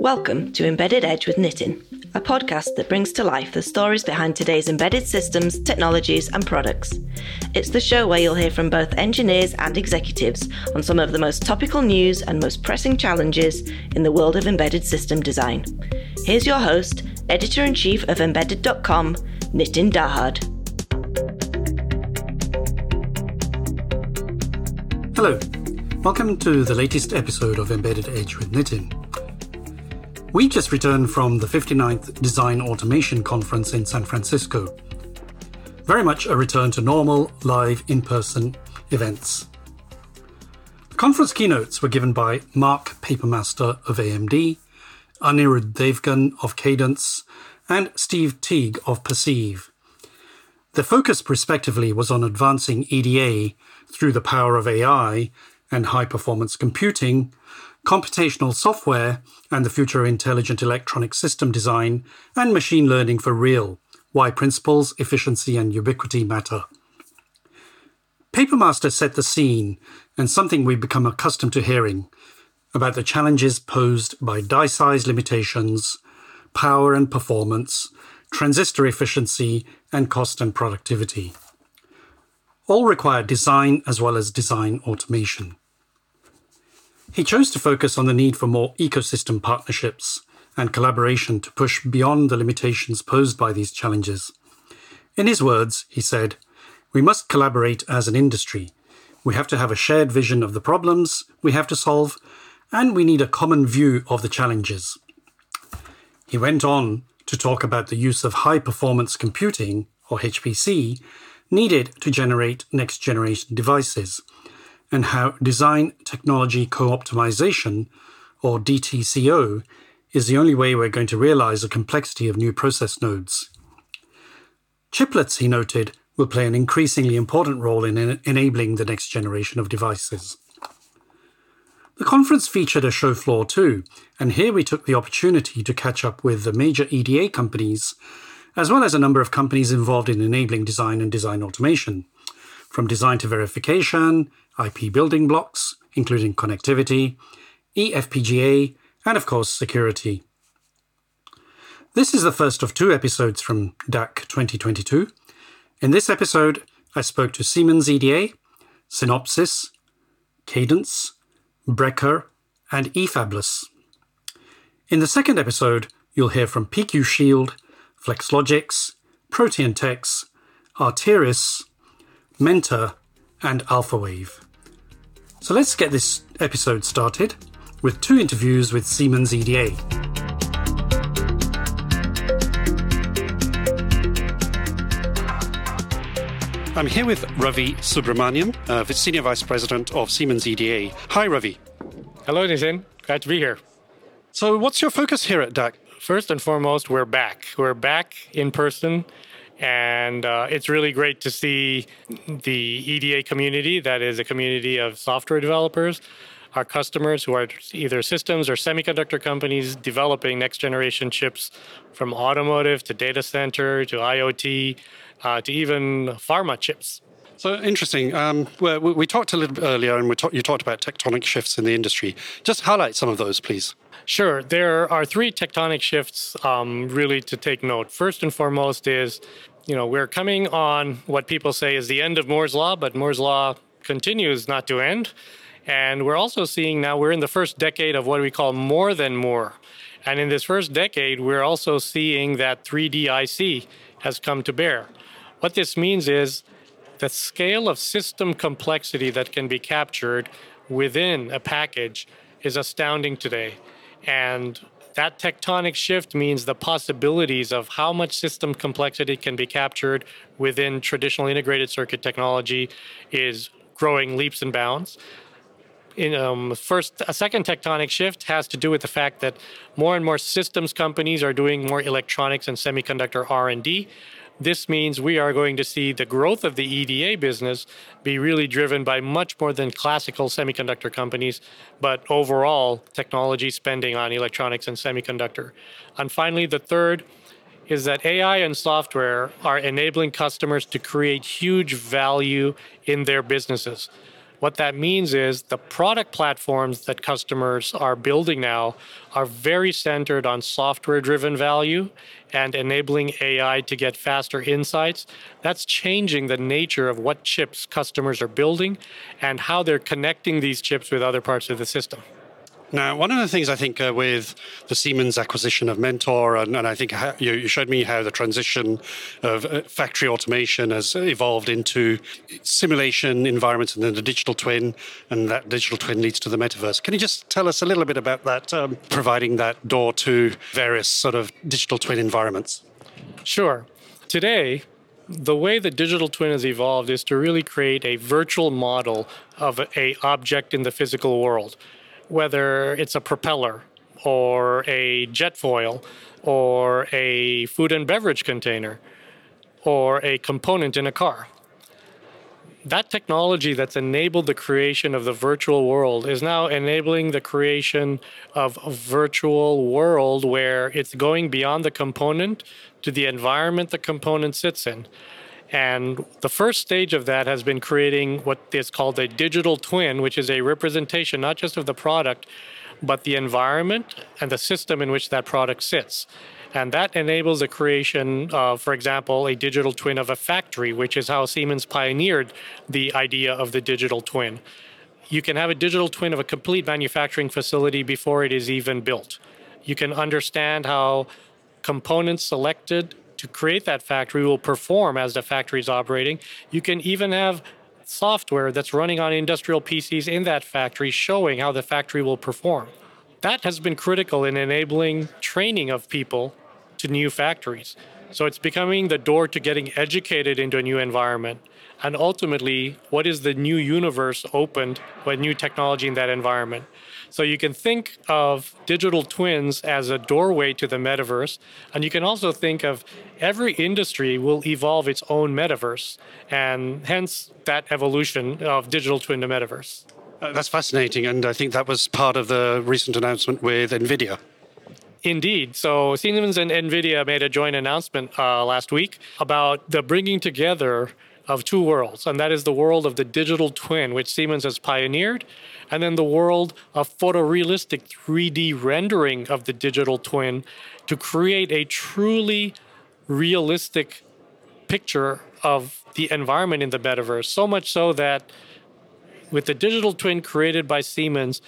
Welcome to Embedded Edge with Nitin, a podcast that brings to life the stories behind today's embedded systems, technologies and products. It's the show where you'll hear from both engineers and executives on some of the most topical news and most pressing challenges in the world of embedded system design. Here's your host, Editor-in-Chief of Embedded.com, Nitin Dahad. Hello, welcome to the latest episode of Embedded Edge with Nitin. We just returned from the 59th Design Automation Conference in San Francisco. Very much a return to normal, live, in-person events. The conference keynotes were given by Mark Papermaster of AMD, Anirudh Devgan of Cadence, and Steve Teague of Perceive. The focus, respectively, was on advancing EDA through the power of AI and high-performance computing, computational software and the future of intelligent electronic system design, and machine learning for real, why principles, efficiency, and ubiquity matter. Papermaster set the scene and something we've become accustomed to hearing about the challenges posed by die size limitations, power and performance, transistor efficiency, and cost and productivity. All require design as well as design automation. He chose to focus on the need for more ecosystem partnerships and collaboration to push beyond the limitations posed by these challenges. In his words, he said, "We must collaborate as an industry. We have to have a shared vision of the problems we have to solve, and we need a common view of the challenges." He went on to talk about the use of high-performance computing, or HPC, needed to generate next-generation devices, and how design technology co-optimization, or DTCO, is the only way we're going to realize the complexity of new process nodes. Chiplets, he noted, will play an increasingly important role in enabling the next generation of devices. The conference featured a show floor too, and here we took the opportunity to catch up with the major EDA companies, as well as a number of companies involved in enabling design and design automation, from design to verification, IP building blocks, including connectivity, eFPGA, and of course, security. This is the first of two episodes from DAC 2022. In this episode, I spoke to Siemens EDA, Synopsys, Cadence, Breker, and eFabless. In the second episode, you'll hear from PQ Shield, FlexLogix, Proteantex, Arteris, Mentor, and AlphaWave. So let's get this episode started with two interviews with Siemens EDA. I'm here with Ravi Subramaniam, Senior Vice President of Siemens EDA. Hi, Ravi. Hello, Nitin. Glad to be here. So what's your focus here at DAC? First and foremost, we're back. We're back in person. And it's really great to see the EDA community, that is a community of software developers, our customers who are either systems or semiconductor companies developing next generation chips from automotive to data center to IoT to even pharma chips. So interesting. We talked a little bit earlier and you talked about tectonic shifts in the industry. Just highlight some of those, please. Sure. There are three tectonic shifts really to take note. First and foremost is, we're coming on what people say is the end of Moore's Law, but Moore's Law continues not to end. And we're also seeing now we're in the first decade of what we call more than Moore. And in this first decade, we're also seeing that 3D IC has come to bear. What this means is the scale of system complexity that can be captured within a package is astounding today. And that tectonic shift means the possibilities of how much system complexity can be captured within traditional integrated circuit technology is growing leaps and bounds. A second tectonic shift has to do with the fact that more and more systems companies are doing more electronics and semiconductor R&D. This means we are going to see the growth of the EDA business be really driven by much more than classical semiconductor companies, but overall technology spending on electronics and semiconductor. And finally, the third is that AI and software are enabling customers to create huge value in their businesses. What that means is the product platforms that customers are building now are very centered on software-driven value and enabling AI to get faster insights. That's changing the nature of what chips customers are building and how they're connecting these chips with other parts of the system. Now, one of the things I think with the Siemens acquisition of Mentor, and I think you showed me how the transition of factory automation has evolved into simulation environments and then the digital twin, and that digital twin leads to the metaverse. Can you just tell us a little bit about that, providing that door to various sort of digital twin environments? Sure. Today, the way the digital twin has evolved is to really create a virtual model of an object in the physical world. Whether it's a propeller or a jet foil or a food and beverage container or a component in a car. That technology that's enabled the creation of the virtual world is now enabling the creation of a virtual world where it's going beyond the component to the environment the component sits in. And the first stage of that has been creating what is called a digital twin, which is a representation not just of the product, but the environment and the system in which that product sits. And that enables the creation of, for example, a digital twin of a factory, which is how Siemens pioneered the idea of the digital twin. You can have a digital twin of a complete manufacturing facility before it is even built. You can understand how components selected to create that factory will perform as the factory is operating. You can even have software that's running on industrial PCs in that factory showing how the factory will perform. That has been critical in enabling training of people to new factories. So it's becoming the door to getting educated into a new environment. And ultimately, what is the new universe opened by new technology in that environment? So you can think of digital twins as a doorway to the metaverse. And you can also think of every industry will evolve its own metaverse, and hence that evolution of digital twin to metaverse. That's fascinating. And I think that was part of the recent announcement with NVIDIA. Indeed. So Siemens and NVIDIA made a joint announcement last week about the bringing together of two worlds, and that is the world of the digital twin, which Siemens has pioneered, and then the world of photorealistic 3D rendering of the digital twin to create a truly realistic picture of the environment in the metaverse, so much so that with the digital twin created by Siemens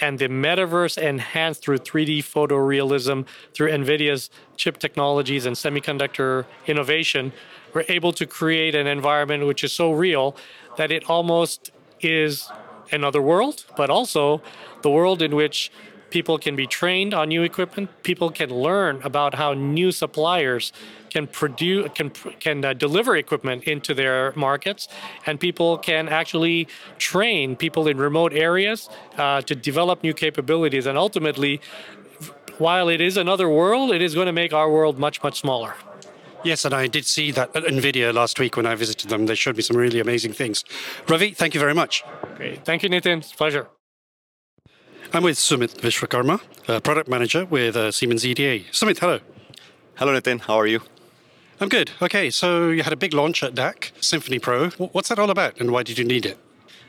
and the metaverse enhanced through 3D photorealism, through NVIDIA's chip technologies and semiconductor innovation, we're able to create an environment which is so real that it almost is another world, but also the world in which people can be trained on new equipment, people can learn about how new suppliers can deliver equipment into their markets, and people can actually train people in remote areas to develop new capabilities. And ultimately, while it is another world, it is going to make our world much, much smaller. Yes, and I did see that at NVIDIA last week when I visited them. They showed me some really amazing things. Ravi, thank you very much. Great. Thank you, Nitin. It's a pleasure. I'm with Sumit Vishwakarma, Product Manager with Siemens EDA. Sumit, hello. Hello, Nitin. How are you? I'm good. Okay, so you had a big launch at DAC, Symphony Pro. What's that all about and why did you need it?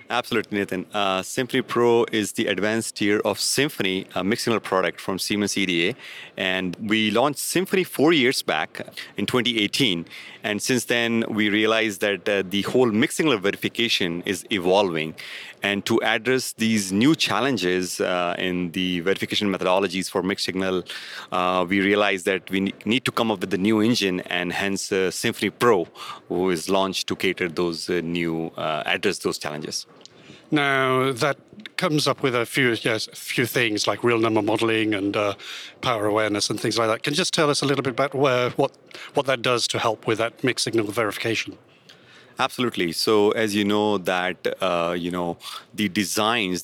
Absolutely, Nitin. Symphony Pro is the advanced tier of Symphony, a mixed-signal product from Siemens EDA. And we launched Symphony 4 years back in 2018. And since then, we realized that the whole mixed-signal verification is evolving. And to address these new challenges in the verification methodologies for mixed-signal, we realized that we need to come up with a new engine, and hence Symphony Pro was launched to cater those address those challenges. Now, that comes up with a few things like real number modeling and power awareness and things like that. Can you just tell us a little bit about what that does to help with that mixed signal verification? Absolutely. So, as you know, that the designs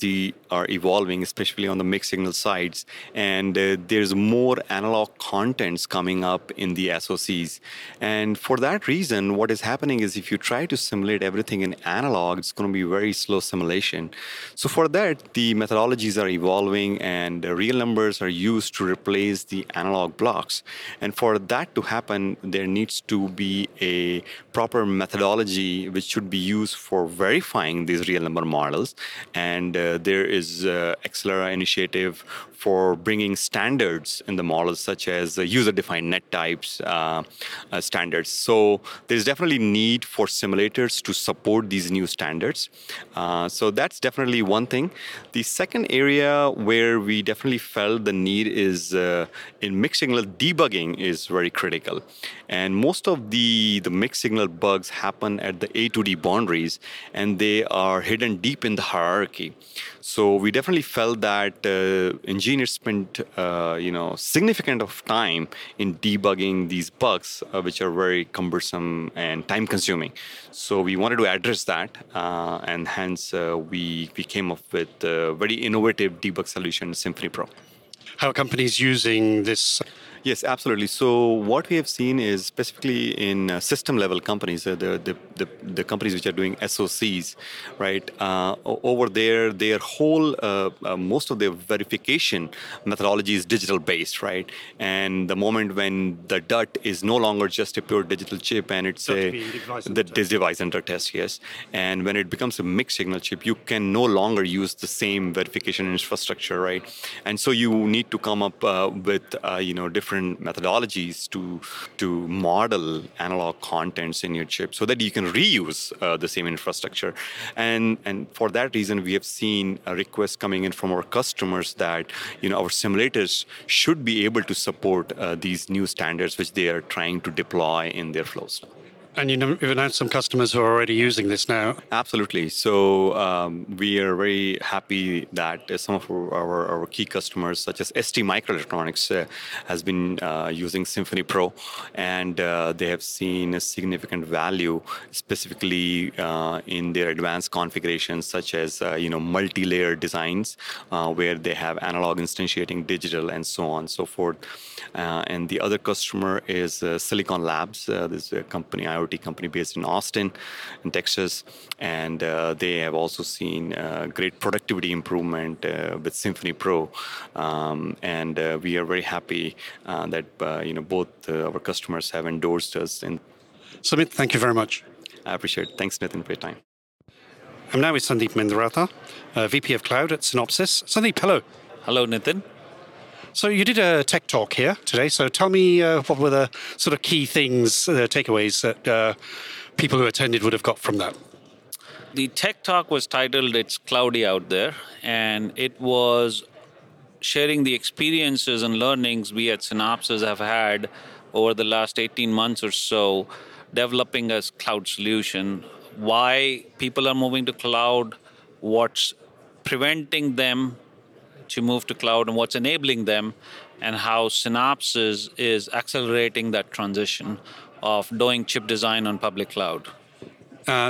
are evolving, especially on the mixed signal sides, and there's more analog contents coming up in the SoCs. And for that reason, what is happening is if you try to simulate everything in analog, it's going to be very slow simulation. So for that, the methodologies are evolving, and real numbers are used to replace the analog blocks. And for that to happen, there needs to be a proper methodology technology which should be used for verifying these real number models. And there is Accelera initiative for bringing standards in the models, such as user-defined net types standards. So there's definitely need for simulators to support these new standards. So that's definitely one thing. The second area where we definitely felt the need is in mixed signal debugging is very critical. And most of the mixed signal bugs happen at the A to D boundaries, and they are hidden deep in the hierarchy. So we definitely felt that engineers spent significant of time in debugging these bugs, which are very cumbersome and time consuming. So we wanted to address that, and hence we came up with a very innovative debug solution, Symphony Pro. How are companies using this? Yes, absolutely. So what we have seen is specifically in system-level companies, the companies which are doing SoCs, right? Over there, their whole, most of their verification methodology is digital-based, right? And the moment when the DUT is no longer just a pure digital chip and it's device under test, yes. And when it becomes a mixed-signal chip, you can no longer use the same verification infrastructure, right? And so you need to come up with, different methodologies to model analog contents in your chip so that you can reuse the same infrastructure. And for that reason, we have seen a request coming in from our customers that our simulators should be able to support these new standards which they are trying to deploy in their flows. And you've announced some customers who are already using this now. Absolutely. So we are very happy that some of our key customers, such as ST Microelectronics, has been using Symphony Pro, and they have seen a significant value, specifically in their advanced configurations, such as multi-layer designs, where they have analog instantiating, digital, and so on and so forth. And the other customer is Silicon Labs. This is a company company based in Austin, in Texas, and they have also seen great productivity improvement with Symphony Pro, and we are very happy that both our customers have endorsed us. Sumit, thank you very much. I appreciate it. Thanks, Nitin, for your time. I'm now with Sandeep Mendirata, VP of Cloud at Synopsys. Sandeep, hello. Hello, Nitin. So you did a tech talk here today. So tell me what were the sort of key things, takeaways that people who attended would have got from that? The tech talk was titled "It's Cloudy Out There," and it was sharing the experiences and learnings we at Synopsys have had over the last 18 months or so developing a cloud solution, why people are moving to cloud, what's preventing them to move to cloud and what's enabling them, and how Synopsys is accelerating that transition of doing chip design on public cloud.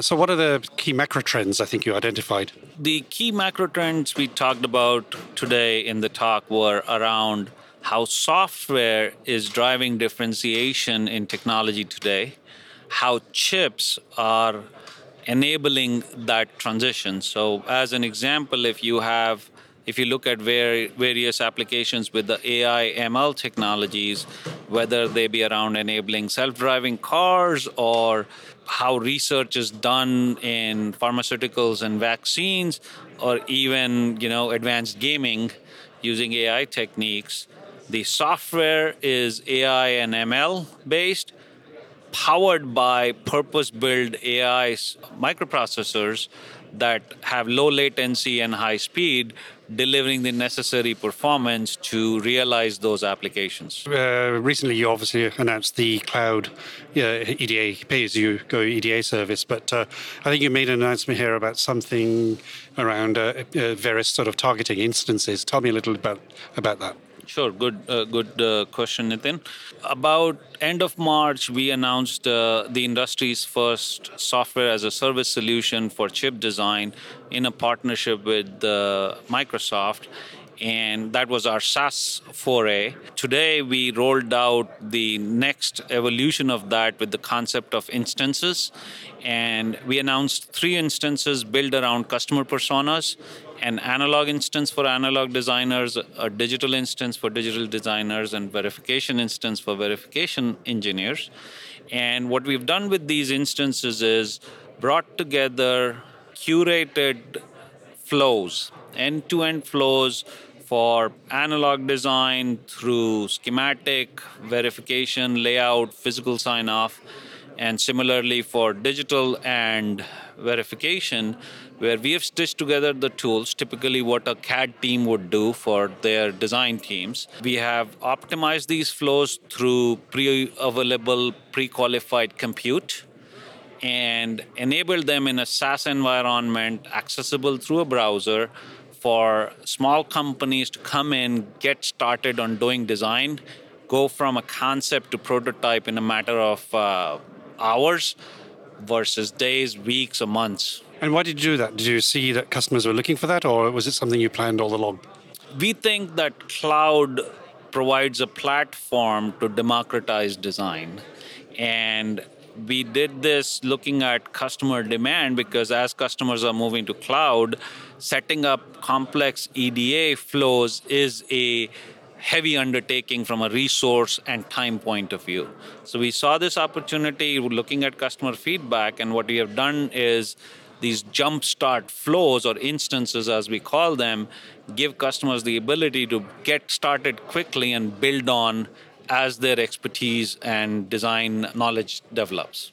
So what are the key macro trends I think you identified? The key macro trends we talked about today in the talk were around how software is driving differentiation in technology today, how chips are enabling that transition. So as an example, if you look at various applications with the AI ML technologies, whether they be around enabling self-driving cars or how research is done in pharmaceuticals and vaccines, or even advanced gaming using AI techniques, the software is AI and ML based, powered by purpose-built AI microprocessors that have low latency and high speed, delivering the necessary performance to realize those applications. Recently, you obviously announced the cloud EDA, pay-as-you-go EDA service, but I think you made an announcement here about something around various sort of targeting instances. Tell me a little about that. Sure. Good question, Nitin. About end of March, we announced the industry's first software as a service solution for chip design in a partnership with Microsoft, and that was our SaaS foray. Today, we rolled out the next evolution of that with the concept of instances, and we announced 3 instances built around customer personas: an analog instance for analog designers, a digital instance for digital designers, and verification instance for verification engineers. And what we've done with these instances is brought together curated flows, end-to-end flows for analog design through schematic verification, layout, physical sign-off, and similarly for digital and verification, where we have stitched together the tools, typically what a CAD team would do for their design teams. We have optimized these flows through pre-available, pre-qualified compute and enabled them in a SaaS environment accessible through a browser for small companies to come in, get started on doing design, go from a concept to prototype in a matter of hours versus days, weeks, or months. And why did you do that? Did you see that customers were looking for that, or was it something you planned all along? We think that cloud provides a platform to democratize design. And we did this looking at customer demand, because as customers are moving to cloud, setting up complex EDA flows is a heavy undertaking from a resource and time point of view. So we saw this opportunity looking at customer feedback, and what we have done is these jumpstart flows, or instances as we call them, give customers the ability to get started quickly and build on as their expertise and design knowledge develops.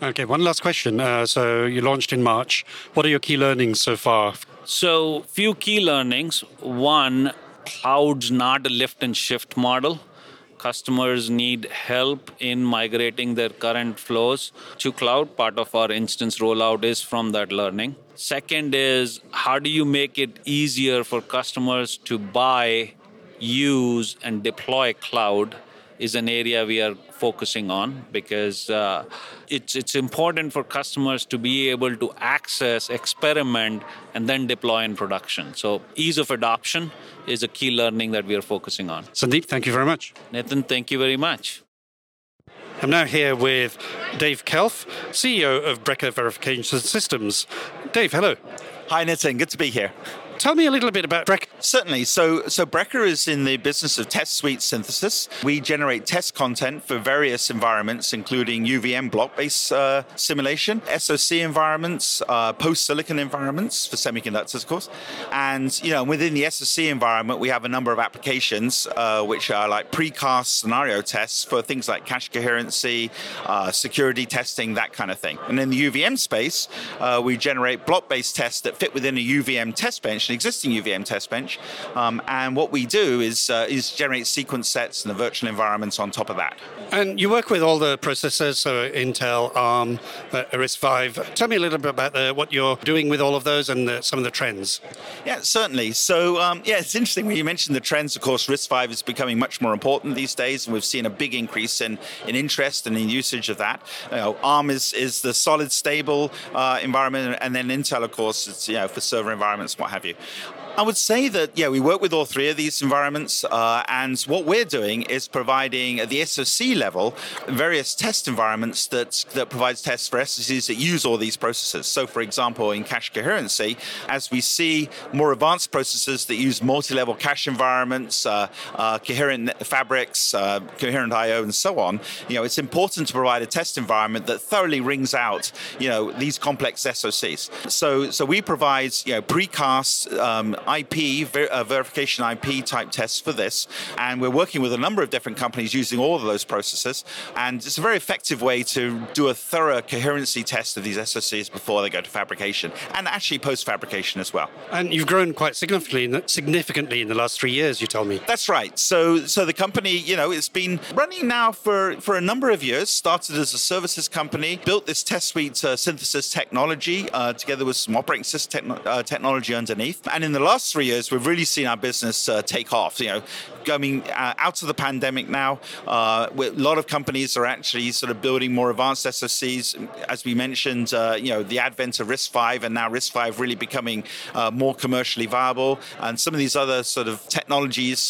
Okay, one last question. So you launched in March. What are your key learnings so far? So few key learnings. One, cloud's not a lift and shift model. Customers need help in migrating their current flows to cloud. Part of our instance rollout is from that learning. Second is, how do you make it easier for customers to buy, use, and deploy cloud is an area we are focusing on, because it's important for customers to be able to access, experiment, and then deploy in production. So ease of adoption is a key learning that we are focusing on. Sandeep, thank you very much. Nitin, thank you very much. I'm now here with Dave Kelf, CEO of Breker Verification Systems. Dave, hello. Hi, Nitin. Good to be here. Tell me a little bit about Breker. Certainly. So Breker is in the business of test suite synthesis. We generate test content for various environments, including UVM block-based simulation, SoC environments, post-silicon environments for semiconductors, of course. And within the SoC environment, we have a number of applications which are like precast scenario tests for things like cache coherency, security testing, that kind of thing. And in the UVM space, we generate block-based tests that fit within a UVM test bench, an existing UVM test bench, and what we do is generate sequence sets and the virtual environments on top of that. And you work with all the processors, so Intel, ARM, RISC-V. Tell me a little bit about what you're doing with all of those and some of the trends. Yeah, certainly. So, it's interesting when you mentioned the trends. Of course, RISC-V is becoming much more important these days, and we've seen a big increase in interest and in usage of that. ARM is the solid, stable environment, and then Intel, of course, it's for server environments, what have you. I would say that, we work with all three of these environments, and what we're doing is providing, at the SoC level, various test environments that provides tests for SoCs that use all these processors. So, for example, in cache coherency, as we see more advanced processors that use multi-level cache environments, coherent fabrics, coherent I/O, and so on, it's important to provide a test environment that thoroughly rings out, these complex SoCs. So we provide, precast IP, verification IP type tests for this. And we're working with a number of different companies using all of those processes. And it's a very effective way to do a thorough coherency test of these SoCs before they go to fabrication, and actually post-fabrication as well. And you've grown quite significantly in the last 3 years, you tell me. That's right. So the company, it's been running now for a number of years, started as a services company, built this test suite synthesis technology together with some operating system technology underneath. And in the last 3 years, we've really seen our business take off. Coming out of the pandemic now, a lot of companies are actually sort of building more advanced SoCs. As we mentioned, the advent of RISC-V, and now RISC-V really becoming more commercially viable. And some of these other sort of technologies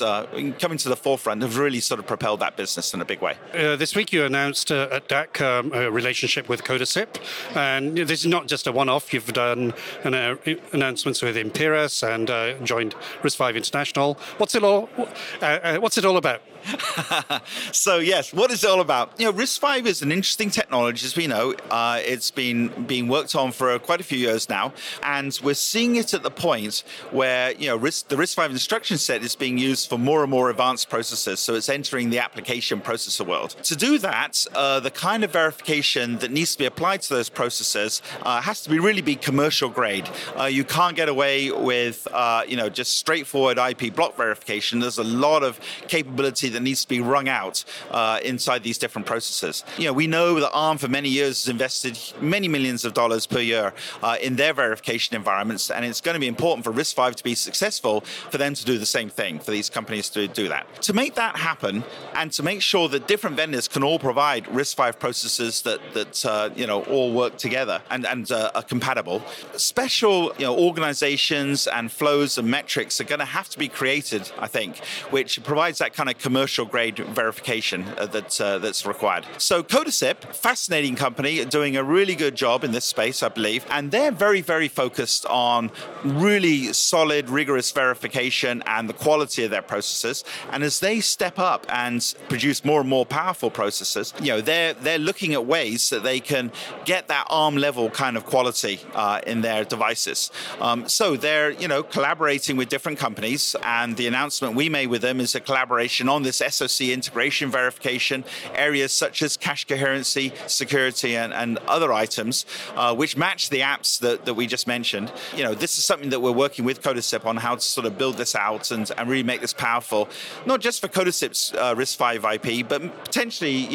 coming to the forefront have really sort of propelled that business in a big way. This week, you announced at DAC a relationship with Codasip. And this is not just a one-off. You've done announcements with Imperas and joined RISC-V International. What's it all about? So yes, what is it all about? You know, RISC-V is an interesting technology, as we know. It's been being worked on for quite a few years now, and we're seeing it at the point where, you know, the RISC-V instruction set is being used for more and more advanced processors. So it's entering the application processor world. To do that, the kind of verification that needs to be applied to those processors has to be really be commercial grade. You can't get away with just straightforward IP block verification. There's a lot of capability that needs to be wrung out inside these different processors. You know, we know that ARM for many years has invested many millions of dollars per year in their verification environments, and it's going to be important for RISC-V to be successful for them to do the same thing, for these companies to do that. To make that happen and to make sure that different vendors can all provide RISC-V processors that all work together and are compatible, special organizations and flows and metrics are going to have to be created, I think, which provides that kind of commercial grade verification that's required. So Codasip, fascinating company, doing a really good job in this space, I believe, and they're very, very focused on really solid, rigorous verification and the quality of their processors. And as they step up and produce more and more powerful processors, they're looking at ways that they can get that ARM level kind of quality in their devices. So they're collaborating with different companies, and the announcement we made with them is a collaboration on this SoC integration verification, areas such as cache coherency, security, and other items, which match the apps that we just mentioned. This is something that we're working with Codasip on, how to sort of build this out and really make this powerful, not just for Codasip's RISC-V IP, but potentially,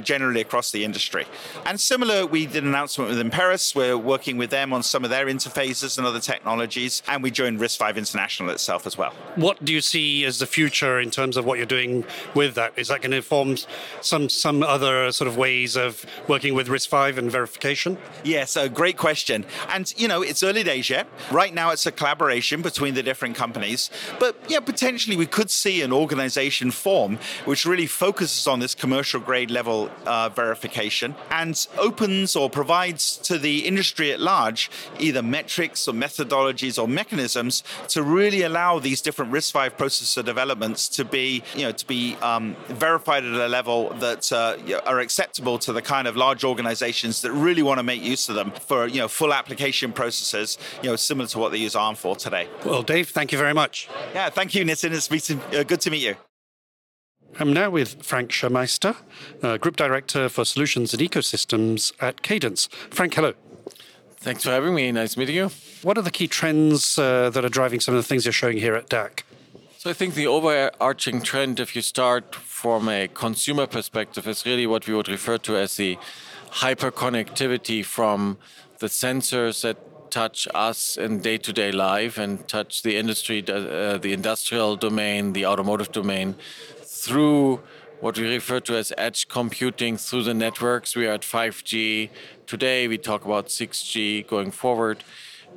generally across the industry. And similar, we did an announcement with Imperas. We're working with them on some of their interfaces and other technologies, and we joined RISC-V International itself as well. What do you see as the future in terms of what you're doing with that? Is that going to inform some other sort of ways of working with RISC-V and verification? Yes, a great question. And, it's early days yet. Right now, it's a collaboration between the different companies. But, potentially we could see an organization form which really focuses on this commercial grade level verification and opens or provides to the industry at large either metrics or methodologies or mechanisms to really allow these different RISC-V processor developments to be, verified at a level that are acceptable to the kind of large organizations that really want to make use of them for, full application processors, similar to what they use ARM for today. Well, Dave, thank you very much. Yeah, thank you, Nitin. It's good to meet you. I'm now with Frank Schermeister, Group Director for Solutions and Ecosystems at Cadence. Frank, hello. Thanks for having me. Nice meeting you. What are the key trends that are driving some of the things you're showing here at DAC? So I think the overarching trend, if you start from a consumer perspective, is really what we would refer to as the hyperconnectivity from the sensors that touch us in day-to-day life and touch the industry, the industrial domain, the automotive domain, through what we refer to as edge computing, through the networks. We are at 5G. Today, we talk about 6G going forward,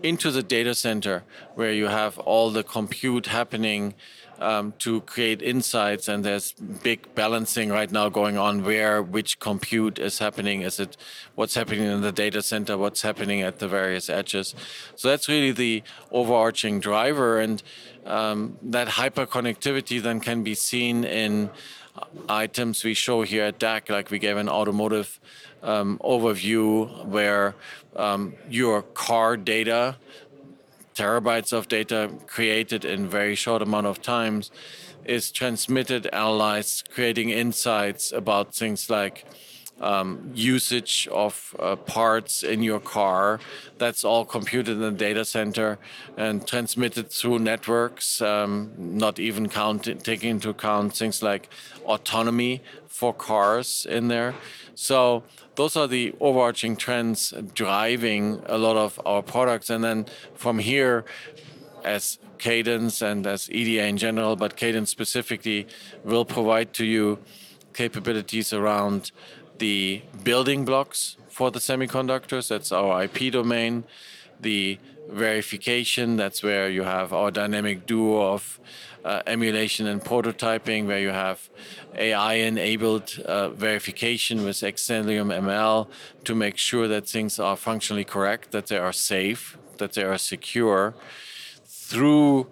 into the data center, where you have all the compute happening to create insights. And there's big balancing right now going on, which compute is happening, what's happening in the data center, what's happening at the various edges. So that's really the overarching driver. And that hyperconnectivity then can be seen in items we show here at DAC, like we gave an automotive overview where your car data, terabytes of data created in very short amount of times, is transmitted, analyzed, creating insights about things like usage of parts in your car. That's all computed in the data center and transmitted through networks, not even taking into account things like autonomy for cars in there. So those are the overarching trends driving a lot of our products. And then from here, as Cadence and as EDA in general, but Cadence specifically, will provide to you capabilities around the building blocks for the semiconductors. That's our IP domain. The verification, that's where you have our dynamic duo of emulation and prototyping, where you have AI-enabled verification with Excellium ML to make sure that things are functionally correct, that they are safe, that they are secure. through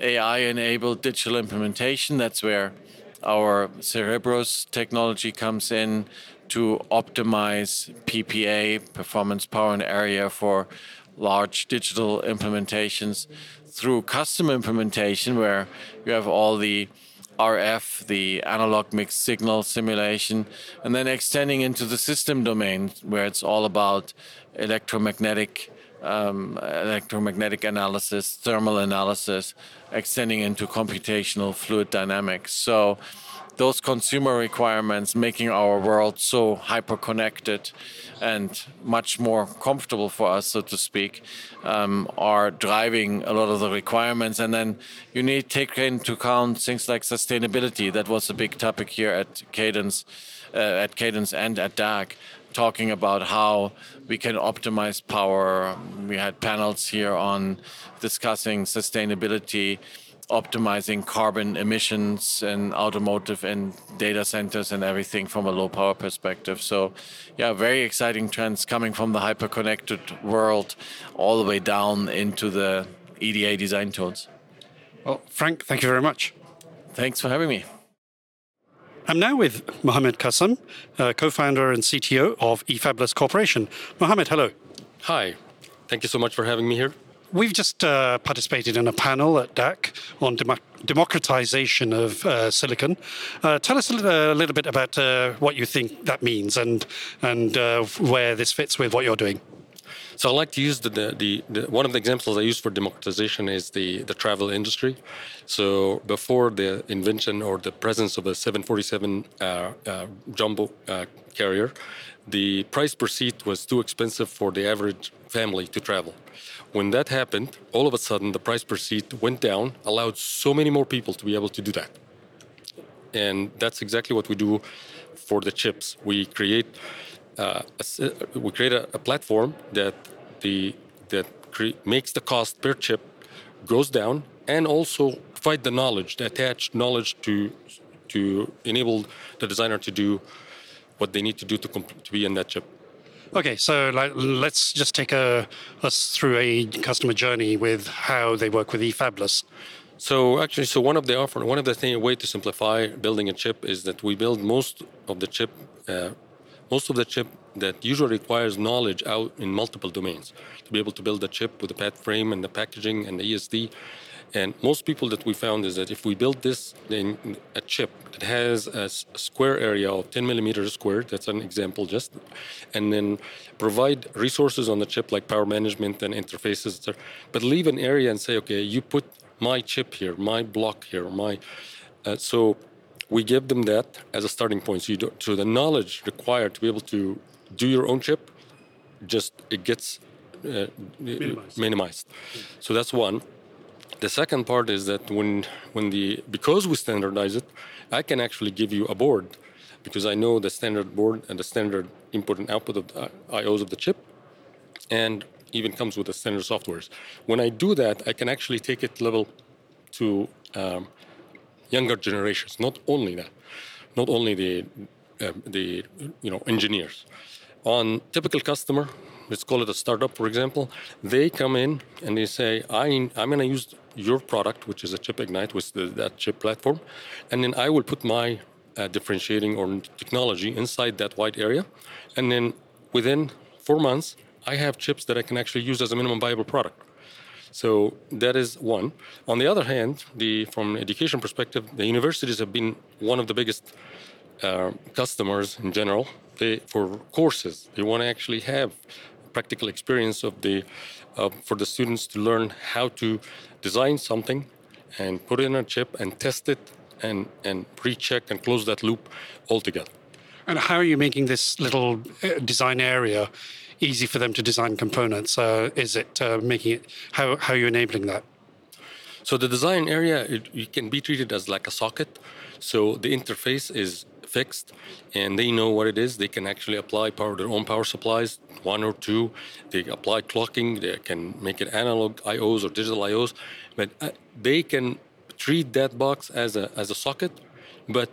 AI-enabled digital implementation. That's where our Cerebros technology comes in to optimize PPA, performance, power, and area for large digital implementations. Through custom implementation, where you have all the RF, the analog mixed signal simulation, and then extending into the system domain, where it's all about electromagnetic analysis, thermal analysis, extending into computational fluid dynamics. So those consumer requirements making our world so hyper-connected and much more comfortable for us, so to speak, are driving a lot of the requirements. And then you need to take into account things like sustainability. That was a big topic here at Cadence and at DAC, talking about how we can optimize power. We had panels here on discussing sustainability, optimizing carbon emissions in automotive and data centers and everything from a low power perspective. So yeah, very exciting trends coming from the hyper-connected world all the way down into the EDA design tools. Well, Frank, thank you very much. Thanks for having me. I'm now with Mohamed Kassam, co-founder and CTO of eFabless Corporation. Mohamed, hello. Hi. Thank you so much for having me here. We've just participated in a panel at DAC on democratization of silicon. Tell us a little bit about what you think that means and where this fits with what you're doing. So I like to use the one of the examples I use for democratization is the travel industry. So before the invention or the presence of the 747 jumbo carrier, the price per seat was too expensive for the average family to travel. When that happened, all of a sudden the price per seat went down, allowed so many more people to be able to do that. And that's exactly what we do for the chips. We create a platform that makes the cost per chip goes down, and also provide the knowledge, the attached knowledge to enable the designer to do what they need to do to be in that chip. Okay, so let's just take us through a customer journey with how they work with eFabless. So way to simplify building a chip is that we build most of the chip that usually requires knowledge out in multiple domains to be able to build a chip with the path frame and the packaging and the ESD. And most people that we found is that if we build this, then a chip that has a square area of 10 millimeters squared, that's an example just, and then provide resources on the chip like power management and interfaces, etc., but leave an area and say, okay, you put my chip here, my block here, so we give them that as a starting point. So the knowledge required to be able to do your own chip, just it gets minimized. So that's one. The second part is that because we standardize it, I can actually give you a board because I know the standard board and the standard input and output of the IOs of the chip, and even comes with the standard softwares. When I do that, I can actually take it level to younger generations. Not only the engineers. On typical customer, let's call it a startup, for example, they come in and they say, I'm going to use your product, which is a chip Ignite with that chip platform, and then I will put my differentiating or technology inside that wide area, and then within 4 months, I have chips that I can actually use as a minimum viable product. So that is one. On the other hand, from an education perspective, the universities have been one of the biggest customers in general for courses. They want to actually have practical experience for the students to learn how to design something and put it in a chip and test it and pre-check and close that loop altogether. And how are you making this little design area easy for them to design components? How are you enabling that? So the design area, it can be treated as like a socket. So the interface is fixed and they know what it is. They can actually apply their own power supplies, one or two. They apply clocking. They can make it analog IOs or digital IOs. But they can treat that box as a socket, but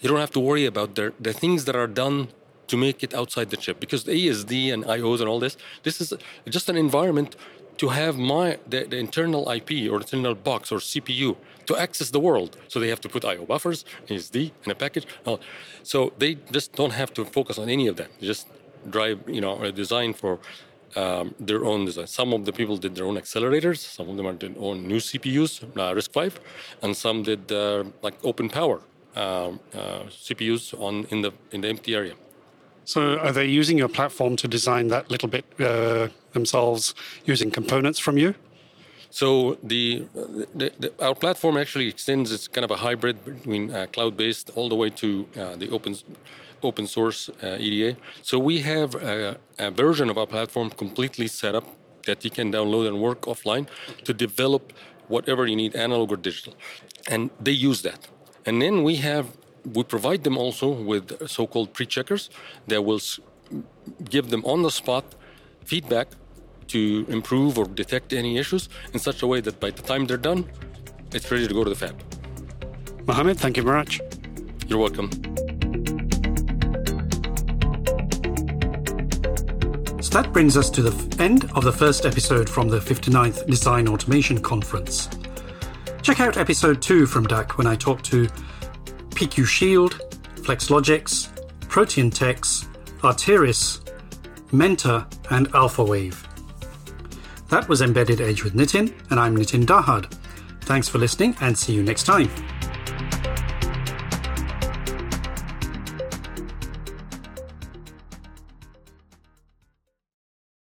you don't have to worry about the things that are done to make it outside the chip, because the ESD and IOs and all this is just an environment to have the internal IP or internal box or CPU to access the world. So they have to put I/O buffers, SD, in a package. So they just don't have to focus on any of that. They just drive, a design for their own design. Some of the people did their own accelerators. Some of them are their own new CPUs, RISC-V, and some did open power CPUs in the empty area. So are they using your platform to design that little bit themselves using components from you? So our platform actually extends. It's kind of a hybrid between cloud-based all the way to the open source EDA. So we have a version of our platform completely set up that you can download and work offline to develop whatever you need, analog or digital. And they use that. And then we provide them also with so-called pre-checkers that will give them on-the-spot feedback to improve or detect any issues in such a way that by the time they're done, it's ready to go to the fab. Mohamed, thank you very much. You're welcome. So that brings us to the end of the first episode from the 59th Design Automation Conference. Check out episode 2 from DAC when I talk to PQ Shield, FlexLogix, Proteantex, Arteris, Mentor, and AlphaWave. That was Embedded Edge with Nitin, and I'm Nitin Dahad. Thanks for listening, and see you next time.